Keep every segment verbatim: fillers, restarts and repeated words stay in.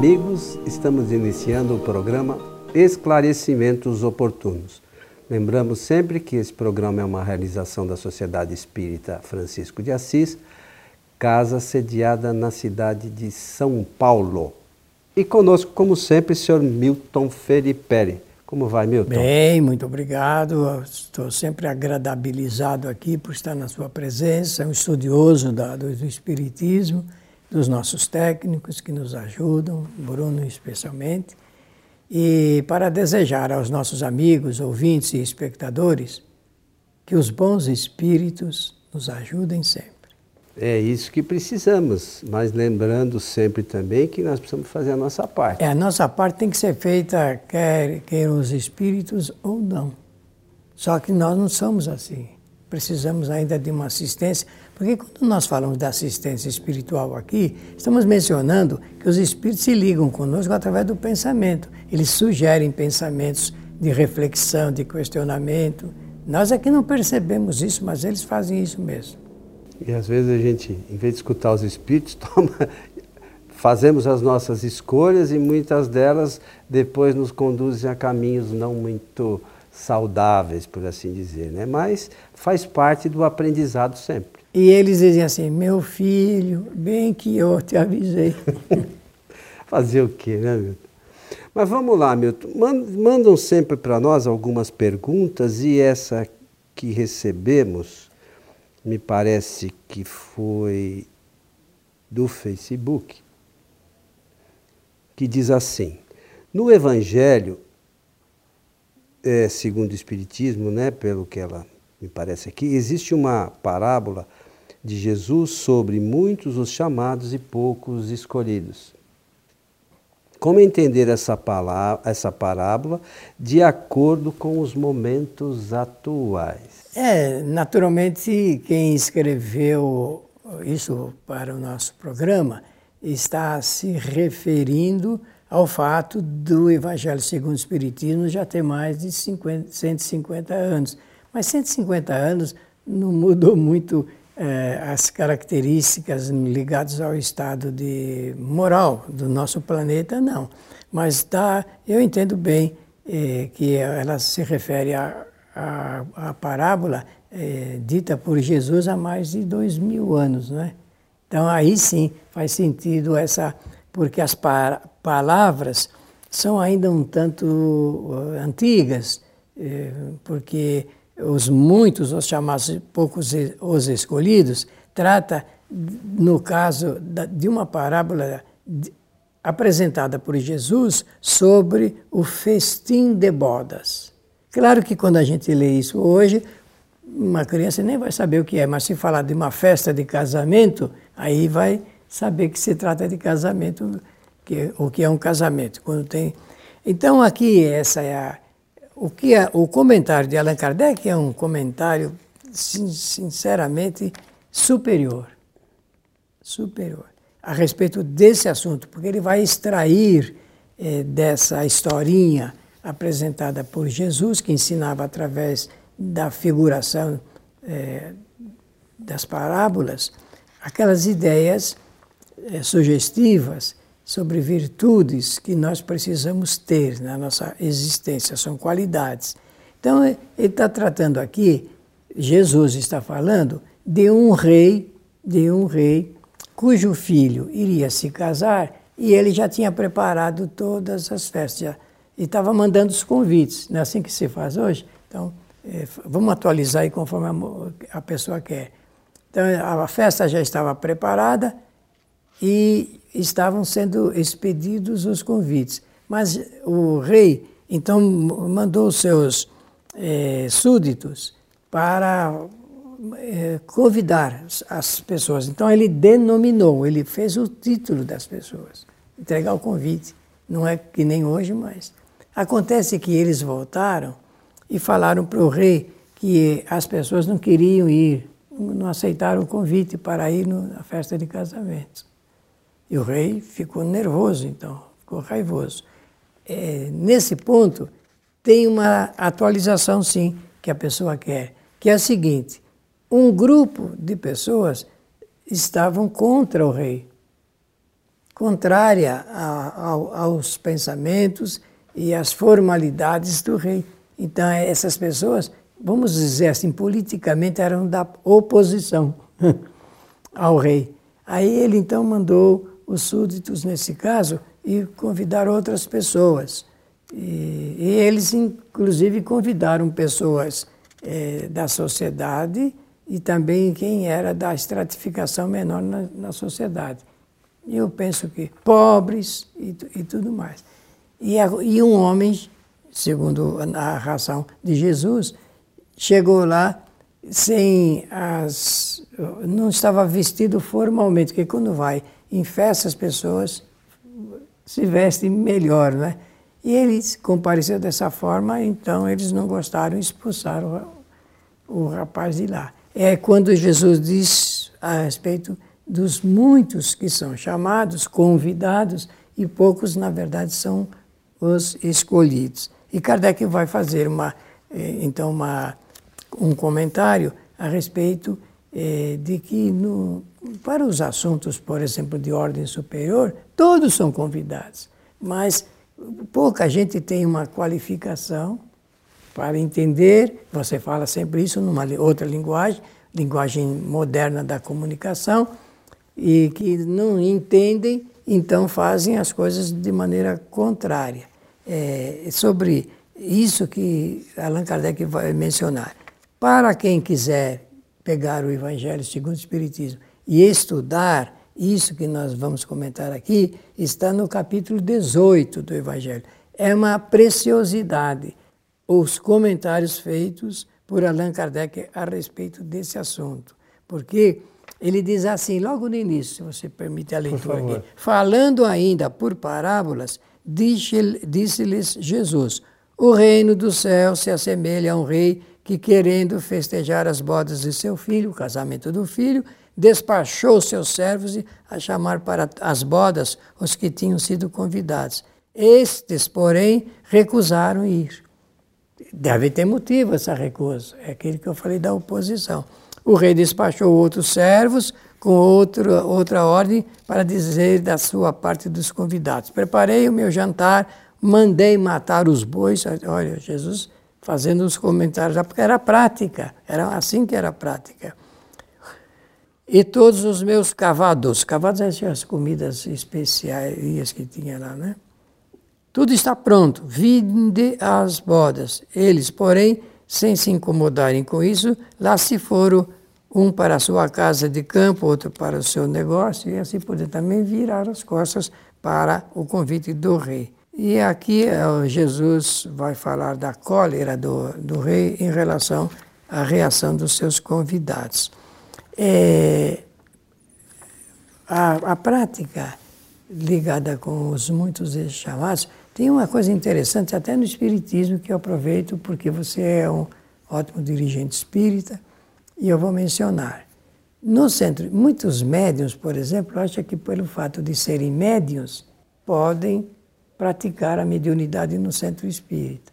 amigos, estamos iniciando o programa Esclarecimentos Oportunos. Lembramos sempre que esse programa é uma realização da Sociedade Espírita Francisco de Assis, casa sediada na cidade de São Paulo. E conosco, como sempre, o senhor Milton Ferriperi. Como vai, Milton? Bem, muito obrigado. Estou sempre agradabilizado aqui por estar na sua presença, um estudioso da, do, do Espiritismo, dos nossos técnicos que nos ajudam, Bruno especialmente, e para desejar aos nossos amigos, ouvintes e espectadores que os bons espíritos nos ajudem sempre. É isso que precisamos, mas lembrando sempre também que nós precisamos fazer a nossa parte. É, a nossa parte tem que ser feita, quer, quer os espíritos ou não. Só que nós não somos assim. Precisamos ainda de uma assistência, porque quando nós falamos da assistência espiritual aqui, estamos mencionando que os espíritos se ligam conosco através do pensamento. Eles sugerem pensamentos de reflexão, de questionamento. Nós aqui não percebemos isso, mas eles fazem isso mesmo. E às vezes a gente, em vez de escutar os espíritos, toma, fazemos as nossas escolhas e muitas delas depois nos conduzem a caminhos não muito saudáveis, por assim dizer, né? Mas faz parte do aprendizado sempre. E eles dizem assim, meu filho, bem que eu te avisei. Fazer o quê, né, Milton? Mas vamos lá, Milton. Mandam sempre para nós algumas perguntas e essa que recebemos, me parece que foi do Facebook, que diz assim, no Evangelho, É, segundo o Espiritismo, né, pelo que ela me parece aqui, existe uma parábola de Jesus sobre muitos os chamados e poucos escolhidos. Como entender essa, palavra, essa parábola de acordo com os momentos atuais? É, naturalmente, quem escreveu isso para o nosso programa está se referindo ao fato do Evangelho segundo o Espiritismo já ter mais de cento e cinquenta anos. Mas cento e cinquenta anos não mudou muito eh, as características ligadas ao estado de moral do nosso planeta, não. Mas tá, eu entendo bem eh, que ela se refere à a, a, a parábola eh, dita por Jesus há mais de dois mil anos, não é? Então aí sim faz sentido essa... porque as pa- palavras são ainda um tanto uh, antigas, eh, porque os muitos, os chamados poucos os escolhidos, trata, no caso, da, de uma parábola de, apresentada por Jesus sobre o festim de bodas. Claro que quando a gente lê isso hoje, uma criança nem vai saber o que é, mas se falar de uma festa de casamento, aí vai... saber que se trata de casamento, que, o que é um casamento. Quando tem... Então, aqui, essa é a, o, que é, o comentário de Allan Kardec é um comentário, sinceramente, superior. Superior. A respeito desse assunto, porque ele vai extrair eh, dessa historinha apresentada por Jesus, que ensinava através da figuração eh, das parábolas, aquelas ideias sugestivas sobre virtudes que nós precisamos ter na nossa existência, são qualidades. Então, ele está tratando aqui, Jesus está falando, de um rei, de um rei cujo filho iria se casar e ele já tinha preparado todas as festas e estava mandando os convites, não é assim que se faz hoje? Então, vamos atualizar aí conforme a pessoa quer. Então, a festa já estava preparada, e estavam sendo expedidos os convites. Mas o rei, então, mandou os seus eh, súditos para eh, convidar as pessoas. Então, ele denominou, ele fez o título das pessoas, entregar o convite. Não é que nem hoje, mas... Acontece que eles voltaram e falaram para o rei que as pessoas não queriam ir, não aceitaram o convite para ir na festa de casamento. E o rei ficou nervoso, então, ficou raivoso. É, nesse ponto, tem uma atualização, sim, que a pessoa quer, que é a seguinte, um grupo de pessoas estavam contra o rei, contrária a, ao, aos pensamentos e às formalidades do rei. Então, essas pessoas, vamos dizer assim, politicamente eram da oposição ao rei. Aí ele, então, mandou os súditos, nesse caso, e convidar outras pessoas. E, e eles, inclusive, convidaram pessoas eh, da sociedade e também quem era da estratificação menor na, na sociedade. E eu penso que pobres e, e tudo mais. E, a, e um homem, segundo a narração de Jesus, chegou lá sem as... não estava vestido formalmente, porque quando vai em festa as pessoas se vestem melhor, né? E ele compareceu dessa forma, então eles não gostaram e expulsaram o rapaz de lá. É quando Jesus diz a respeito dos muitos que são chamados, convidados, e poucos, na verdade, são os escolhidos. E Kardec vai fazer uma, então, uma, um comentário a respeito de que, no, para os assuntos, por exemplo, de ordem superior, todos são convidados, mas pouca gente tem uma qualificação para entender. Você fala sempre isso numa outra linguagem, linguagem moderna da comunicação, e que não entendem, então fazem as coisas de maneira contrária. É sobre isso que Allan Kardec vai mencionar. Para quem quiser pegar o Evangelho segundo o Espiritismo e estudar, isso que nós vamos comentar aqui está no capítulo dezoito do Evangelho. É uma preciosidade os comentários feitos por Allan Kardec a respeito desse assunto. Porque ele diz assim, logo no início, se você permite a leitura aqui. Falando ainda por parábolas, disse-lhes Jesus, o reino do céu se assemelha a um rei que, querendo festejar as bodas de seu filho, o casamento do filho, despachou seus servos a chamar para as bodas os que tinham sido convidados. Estes, porém, recusaram ir. Deve ter motivo essa recusa, é aquele que eu falei da oposição. O rei despachou outros servos com outro, outra ordem para dizer da sua parte dos convidados. Preparei o meu jantar, mandei matar os bois. Olha, Jesus fazendo os comentários, porque era prática, era assim que era prática. E todos os meus cavados, cavados eram as comidas especiais que tinha lá, né? Tudo está pronto, vinde às bodas. Eles, porém, sem se incomodarem com isso, lá se foram, um para a sua casa de campo, outro para o seu negócio, e assim por diante. Também viraram as costas para o convite do rei. E aqui Jesus vai falar da cólera do, do rei em relação à reação dos seus convidados. É, a, a prática ligada com os muitos chamados tem uma coisa interessante até no espiritismo que eu aproveito porque você é um ótimo dirigente espírita e eu vou mencionar. No centro, muitos médiuns, por exemplo, acham que pelo fato de serem médiuns podem praticar a mediunidade no centro espírita.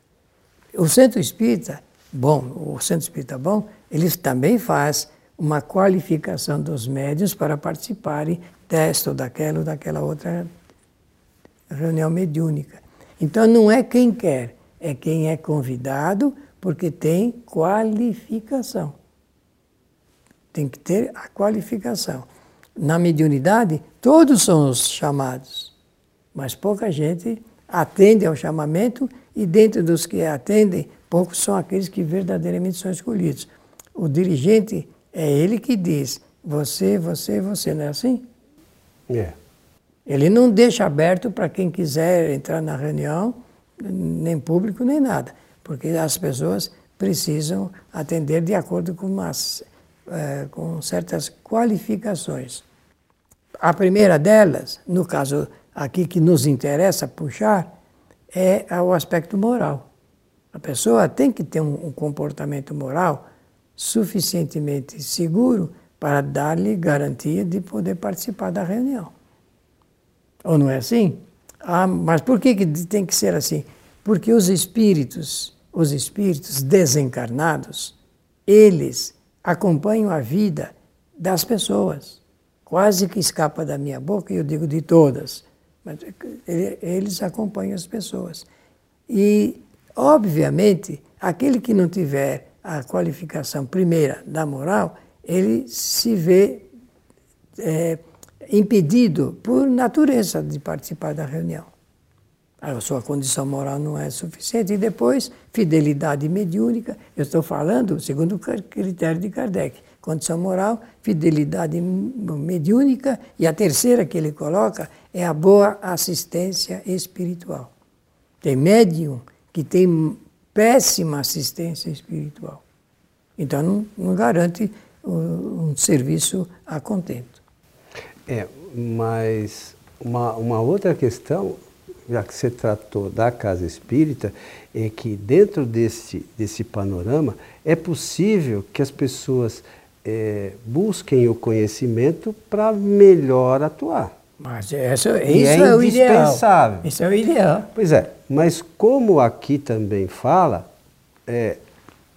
O centro espírita, bom, o centro espírita bom, eles também faz uma qualificação dos médiuns para participarem desta ou daquela ou daquela outra reunião mediúnica. Então não é quem quer, é quem é convidado, porque tem qualificação. Tem que ter a qualificação. Na mediunidade, todos são os chamados, mas pouca gente atende ao chamamento e dentro dos que atendem, poucos são aqueles que verdadeiramente são escolhidos. O dirigente é ele que diz, você, você, você, não é assim? É. Ele não deixa aberto para quem quiser entrar na reunião, nem público, nem nada, porque as pessoas precisam atender de acordo com, umas, é, com certas qualificações. A primeira delas, no caso aqui que nos interessa puxar, é o aspecto moral. A pessoa tem que ter um, um comportamento moral suficientemente seguro para dar-lhe garantia de poder participar da reunião. Ou não é assim? Ah, mas por que, que tem que ser assim? Porque os espíritos, os espíritos desencarnados, eles acompanham a vida das pessoas. quase que escapa da minha boca, e eu digo de todas, mas eles acompanham as pessoas. E, obviamente, aquele que não tiver a qualificação primeira da moral, ele se vê é, impedido, por natureza, de participar da reunião. A sua condição moral não é suficiente. E depois, fidelidade mediúnica, eu estou falando segundo o critério de Kardec, condição moral, fidelidade mediúnica, e a terceira que ele coloca é a boa assistência espiritual. Tem médium que tem péssima assistência espiritual. Então não, não garante um, um serviço a contento. É, mas uma, uma outra questão, já que você tratou da casa espírita, é que dentro desse, desse panorama é possível que as pessoas é, busquem o conhecimento para melhor atuar. Mas isso, e isso é, é o indispensável. Ideal. Isso é o ideal. Pois é, mas como aqui também fala, é,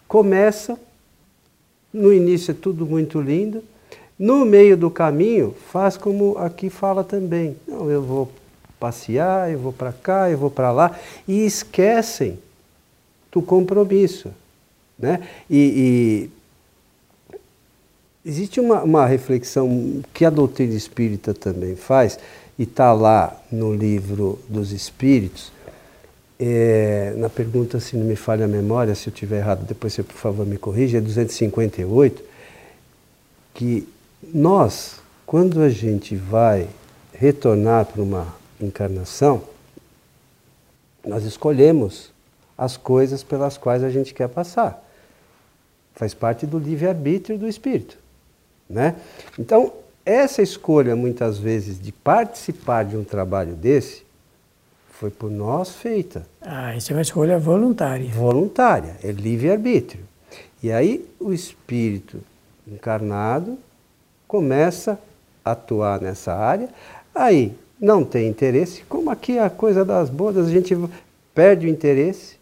começa, no início é tudo muito lindo, no meio do caminho faz como aqui fala também. Não, eu vou passear, eu vou para cá, eu vou para lá, e esquecem do compromisso, né? E, e existe uma, uma reflexão que a doutrina espírita também faz, e está lá no Livro dos Espíritos, é, na pergunta, se não me falha a memória, se eu estiver errado, depois você, por favor, me corrija, é duzentos e cinquenta e oito, que nós, quando a gente vai retornar para uma encarnação, nós escolhemos as coisas pelas quais a gente quer passar. Faz parte do livre-arbítrio do espírito, né? Então, essa escolha, muitas vezes, de participar de um trabalho desse, foi por nós feita. Ah, isso é uma escolha voluntária. Voluntária, é livre-arbítrio. E aí o espírito encarnado começa a atuar nessa área, aí não tem interesse, como aqui é a coisa das bodas, a gente perde o interesse,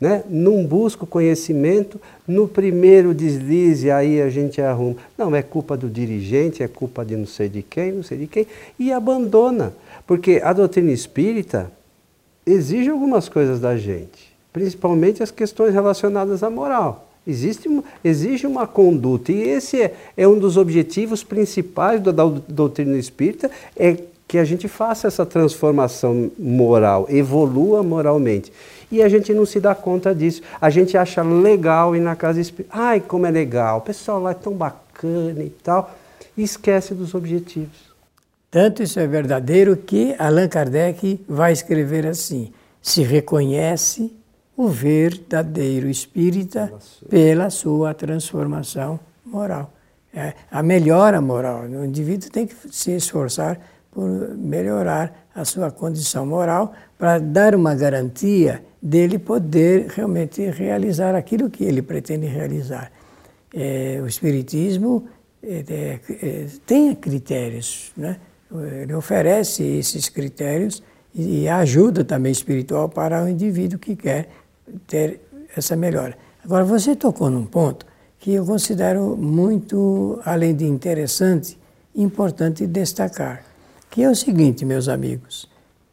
né? Não busca o conhecimento, no primeiro deslize aí a gente arruma. Não, é culpa do dirigente, é culpa de não sei de quem, não sei de quem, e abandona. Porque a doutrina espírita exige algumas coisas da gente, principalmente as questões relacionadas à moral. Existe, exige uma conduta, e esse é, é um dos objetivos principais da doutrina espírita, é que a gente faça essa transformação moral, evolua moralmente. E a gente não se dá conta disso. A gente acha legal ir na casa espírita. Ai, como é legal, o pessoal lá é tão bacana e tal. E esquece dos objetivos. Tanto isso é verdadeiro que Allan Kardec vai escrever assim: se reconhece o verdadeiro espírita pela sua transformação moral. É, a melhora moral. O indivíduo tem que se esforçar por melhorar a sua condição moral, para dar uma garantia dele poder realmente realizar aquilo que ele pretende realizar. É, o Espiritismo é, é, tem critérios, né? Ele oferece esses critérios e, e ajuda também espiritual para o indivíduo que quer ter essa melhora. Agora, você tocou num ponto que eu considero muito, além de interessante, importante destacar. Que é o seguinte, meus amigos,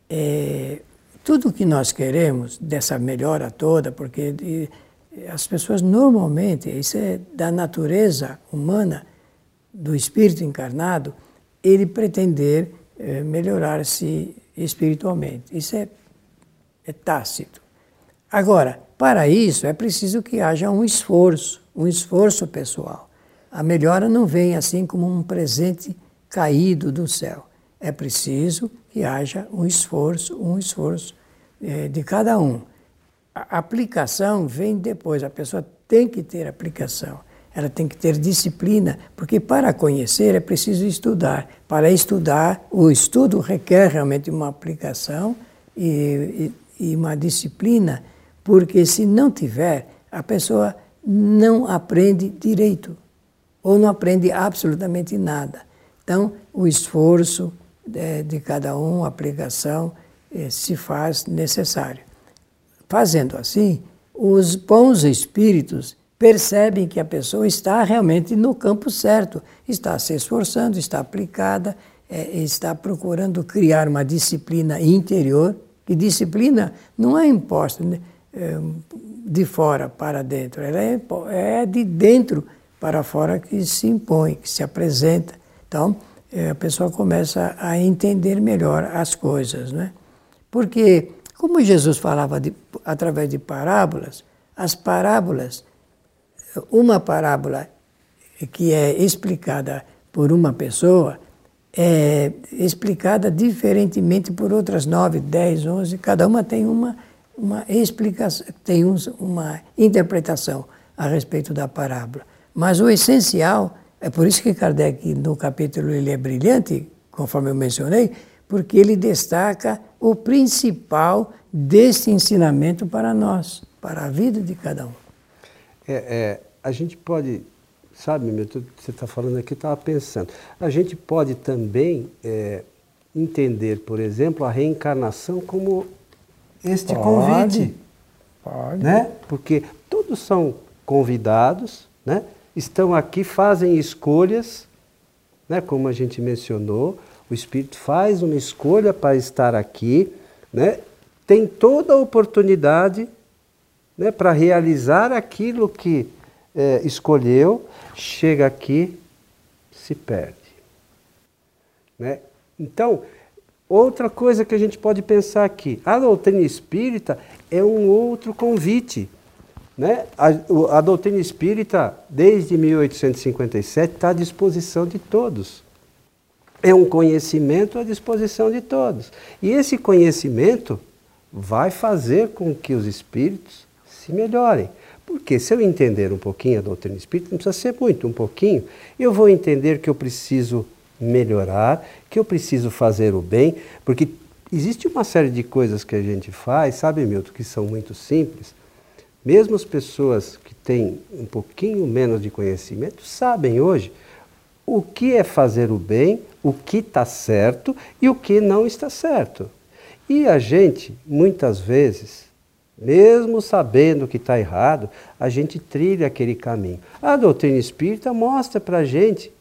é, tudo o que nós queremos dessa melhora toda, porque de, as pessoas normalmente, isso é da natureza humana, do espírito encarnado, ele pretender é, melhorar-se espiritualmente. Isso é, é tácito. Agora, para isso é preciso que haja um esforço, um esforço pessoal. A melhora não vem assim como um presente caído do céu. É preciso que haja um esforço, um esforço eh, de cada um. A aplicação vem depois, a pessoa tem que ter aplicação, ela tem que ter disciplina, porque para conhecer é preciso estudar. Para estudar, o estudo requer realmente uma aplicação e, e, e uma disciplina, porque se não tiver, a pessoa não aprende direito, ou não aprende absolutamente nada. Então, o esforço de cada um, a aplicação, se faz necessário. Fazendo assim, os bons espíritos percebem que a pessoa está realmente no campo certo, está se esforçando, está aplicada, é, está procurando criar uma disciplina interior, que disciplina não é imposta de fora para dentro, ela é de dentro para fora que se impõe, que se apresenta. Então, a pessoa começa a entender melhor as coisas, né? Porque, como Jesus falava de, através de parábolas, as parábolas, uma parábola que é explicada por uma pessoa, é explicada diferentemente por outras nove, dez, onze, cada uma tem uma, uma explicação, tem uma interpretação a respeito da parábola. Mas o essencial, é por isso que Kardec, no capítulo, ele é brilhante, conforme eu mencionei, porque ele destaca o principal deste ensinamento para nós, para a vida de cada um. É, é, a gente pode, sabe, meu, você está falando aqui, eu estava pensando, a gente pode também é, entender, por exemplo, a reencarnação como este pode, convite. Pode. Né? Porque todos são convidados, né? Estão aqui, fazem escolhas, né? Como a gente mencionou, o Espírito faz uma escolha para estar aqui, né? Tem toda a oportunidade, né, para realizar aquilo que é, escolheu, chega aqui, se perde. Né? Então, outra coisa que a gente pode pensar aqui, a doutrina espírita é um outro convite. Né? A, a doutrina espírita, desde mil oitocentos e cinquenta e sete, está à disposição de todos. É um conhecimento à disposição de todos. E esse conhecimento vai fazer com que os espíritos se melhorem. Porque se eu entender um pouquinho a doutrina espírita, não precisa ser muito, um pouquinho, eu vou entender que eu preciso melhorar, que eu preciso fazer o bem, porque existe uma série de coisas que a gente faz, sabe, Milton, que são muito simples. Mesmo as pessoas que têm um pouquinho menos de conhecimento sabem hoje o que é fazer o bem, o que está certo e o que não está certo. E a gente, muitas vezes, mesmo sabendo que está errado, a gente trilha aquele caminho. A doutrina espírita mostra para a gente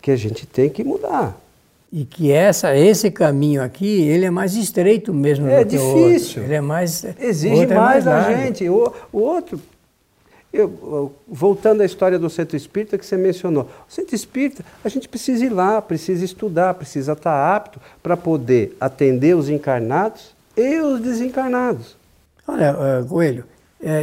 que a gente tem que mudar. E que essa, esse caminho aqui, ele é mais estreito mesmo do que o outro. É difícil. Ele é mais... Exige mais da gente. O, o outro... Eu, voltando à história do centro espírita que você mencionou. O centro espírita, a gente precisa ir lá, precisa estudar, precisa estar apto para poder atender os encarnados e os desencarnados. Olha, Coelho,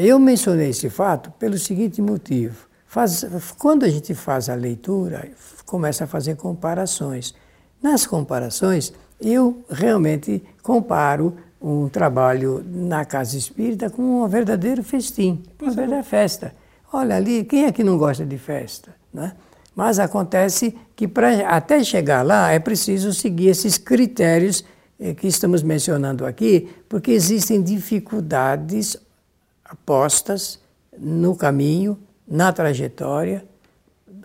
eu mencionei esse fato pelo seguinte motivo. Faz, quando a gente faz a leitura, começa a fazer comparações. Nas comparações, eu realmente comparo um trabalho na casa espírita com um verdadeiro festim, uma verdadeira festa. Olha ali, quem é que não gosta de festa, né? Mas acontece que pra, até chegar lá é preciso seguir esses critérios eh, que estamos mencionando aqui, porque existem dificuldades postas no caminho, na trajetória,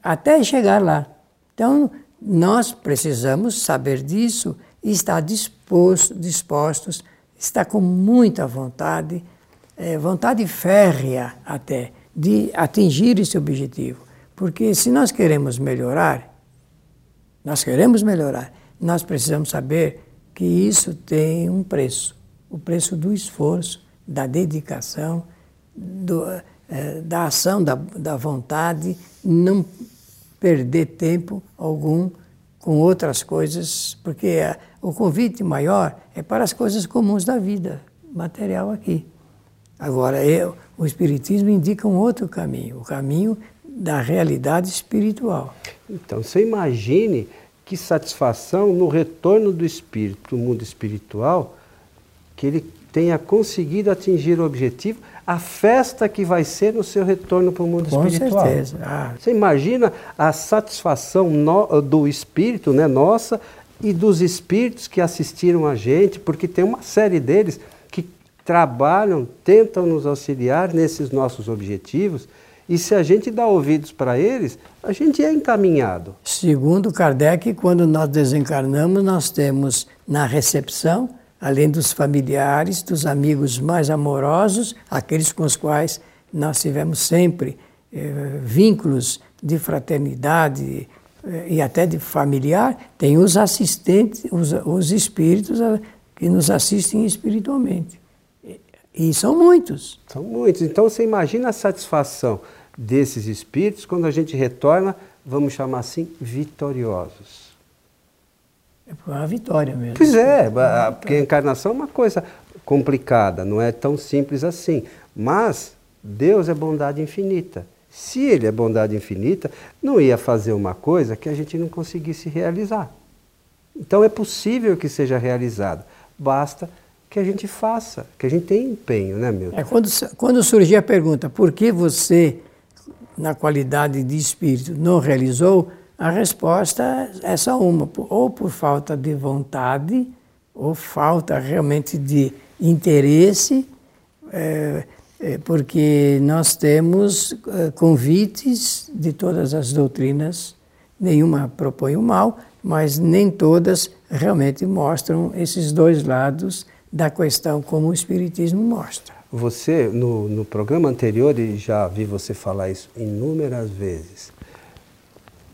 até chegar lá. Então, nós precisamos saber disso e estar disposto, dispostos, estar com muita vontade, é, vontade férrea até, de atingir esse objetivo. Porque se nós queremos melhorar, nós queremos melhorar, nós precisamos saber que isso tem um preço. O preço do esforço, da dedicação, do, é, da ação, da, da vontade, não perder tempo algum com outras coisas, porque o convite maior é para as coisas comuns da vida, material aqui. Agora, eu, o Espiritismo indica um outro caminho, o caminho da realidade espiritual. Então, você imagine que satisfação no retorno do espírito, do mundo espiritual, que ele tenha conseguido atingir o objetivo, a festa que vai ser no seu retorno para o mundo com espiritual. Com certeza. Ah. Você imagina a satisfação no, do espírito, né, nossa, e dos espíritos que assistiram a gente, porque tem uma série deles que trabalham, tentam nos auxiliar nesses nossos objetivos, e se a gente dá ouvidos para eles, a gente é encaminhado. Segundo Kardec, quando nós desencarnamos, nós temos na recepção, além dos familiares, dos amigos mais amorosos, aqueles com os quais nós tivemos sempre eh, vínculos de fraternidade eh, e até de familiar, tem os assistentes, os, os espíritos que nos assistem espiritualmente. E, e são muitos. São muitos. Então você imagina a satisfação desses espíritos quando a gente retorna, vamos chamar assim, vitoriosos. É uma vitória mesmo. Pois é, porque a encarnação é uma coisa complicada, não é tão simples assim. Mas Deus é bondade infinita. Se Ele é bondade infinita, não ia fazer uma coisa que a gente não conseguisse realizar. Então é possível que seja realizado. Basta que a gente faça, que a gente tenha empenho, né, Milton? É, quando, quando surgir a pergunta, por que você, na qualidade de espírito, não realizou? A resposta é só uma, ou por falta de vontade, ou falta realmente de interesse, é, é porque nós temos é, convites de todas as doutrinas, nenhuma propõe o mal, mas nem todas realmente mostram esses dois lados da questão como o Espiritismo mostra. Você, no, no programa anterior, e já vi você falar isso inúmeras vezes,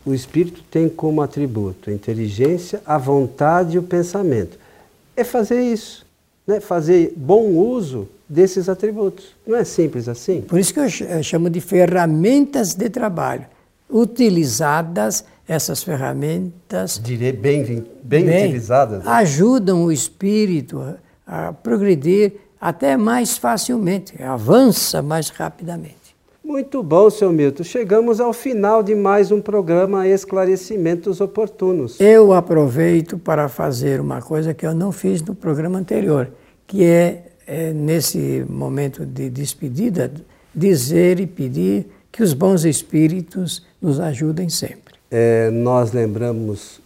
o espírito tem como atributo a inteligência, a vontade e o pensamento. É fazer isso, né? Fazer bom uso desses atributos. Não é simples assim? Por isso que eu chamo de ferramentas de trabalho. Utilizadas, essas ferramentas... Direi bem, bem, bem utilizadas. Né? Ajudam o espírito a progredir até mais facilmente, avança mais rapidamente. Muito bom, seu Milton. Chegamos ao final de mais um programa Esclarecimentos Oportunos. Eu aproveito para fazer uma coisa que eu não fiz no programa anterior, que é, é nesse momento de despedida, dizer e pedir que os bons espíritos nos ajudem sempre. É, nós lembramos uh,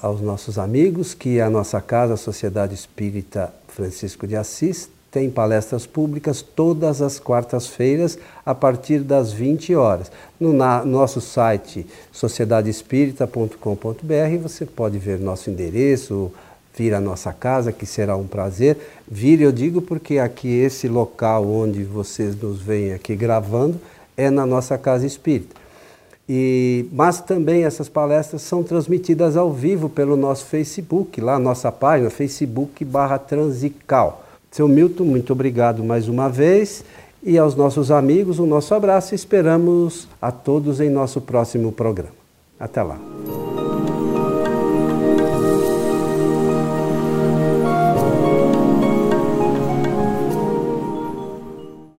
aos nossos amigos que a nossa casa, a Sociedade Espírita Francisco de Assis, tem palestras públicas todas as quartas-feiras, a partir das vinte horas. No na, nosso site sociedade espírita ponto com ponto b r você pode ver nosso endereço, vir à nossa casa, que será um prazer. Vir, eu digo, porque aqui esse local onde vocês nos veem aqui gravando é na nossa Casa Espírita. E, mas também essas palestras são transmitidas ao vivo pelo nosso Facebook, lá nossa página, facebook barra transical. Seu Milton, muito obrigado mais uma vez e aos nossos amigos, o nosso abraço e esperamos a todos em nosso próximo programa. Até lá.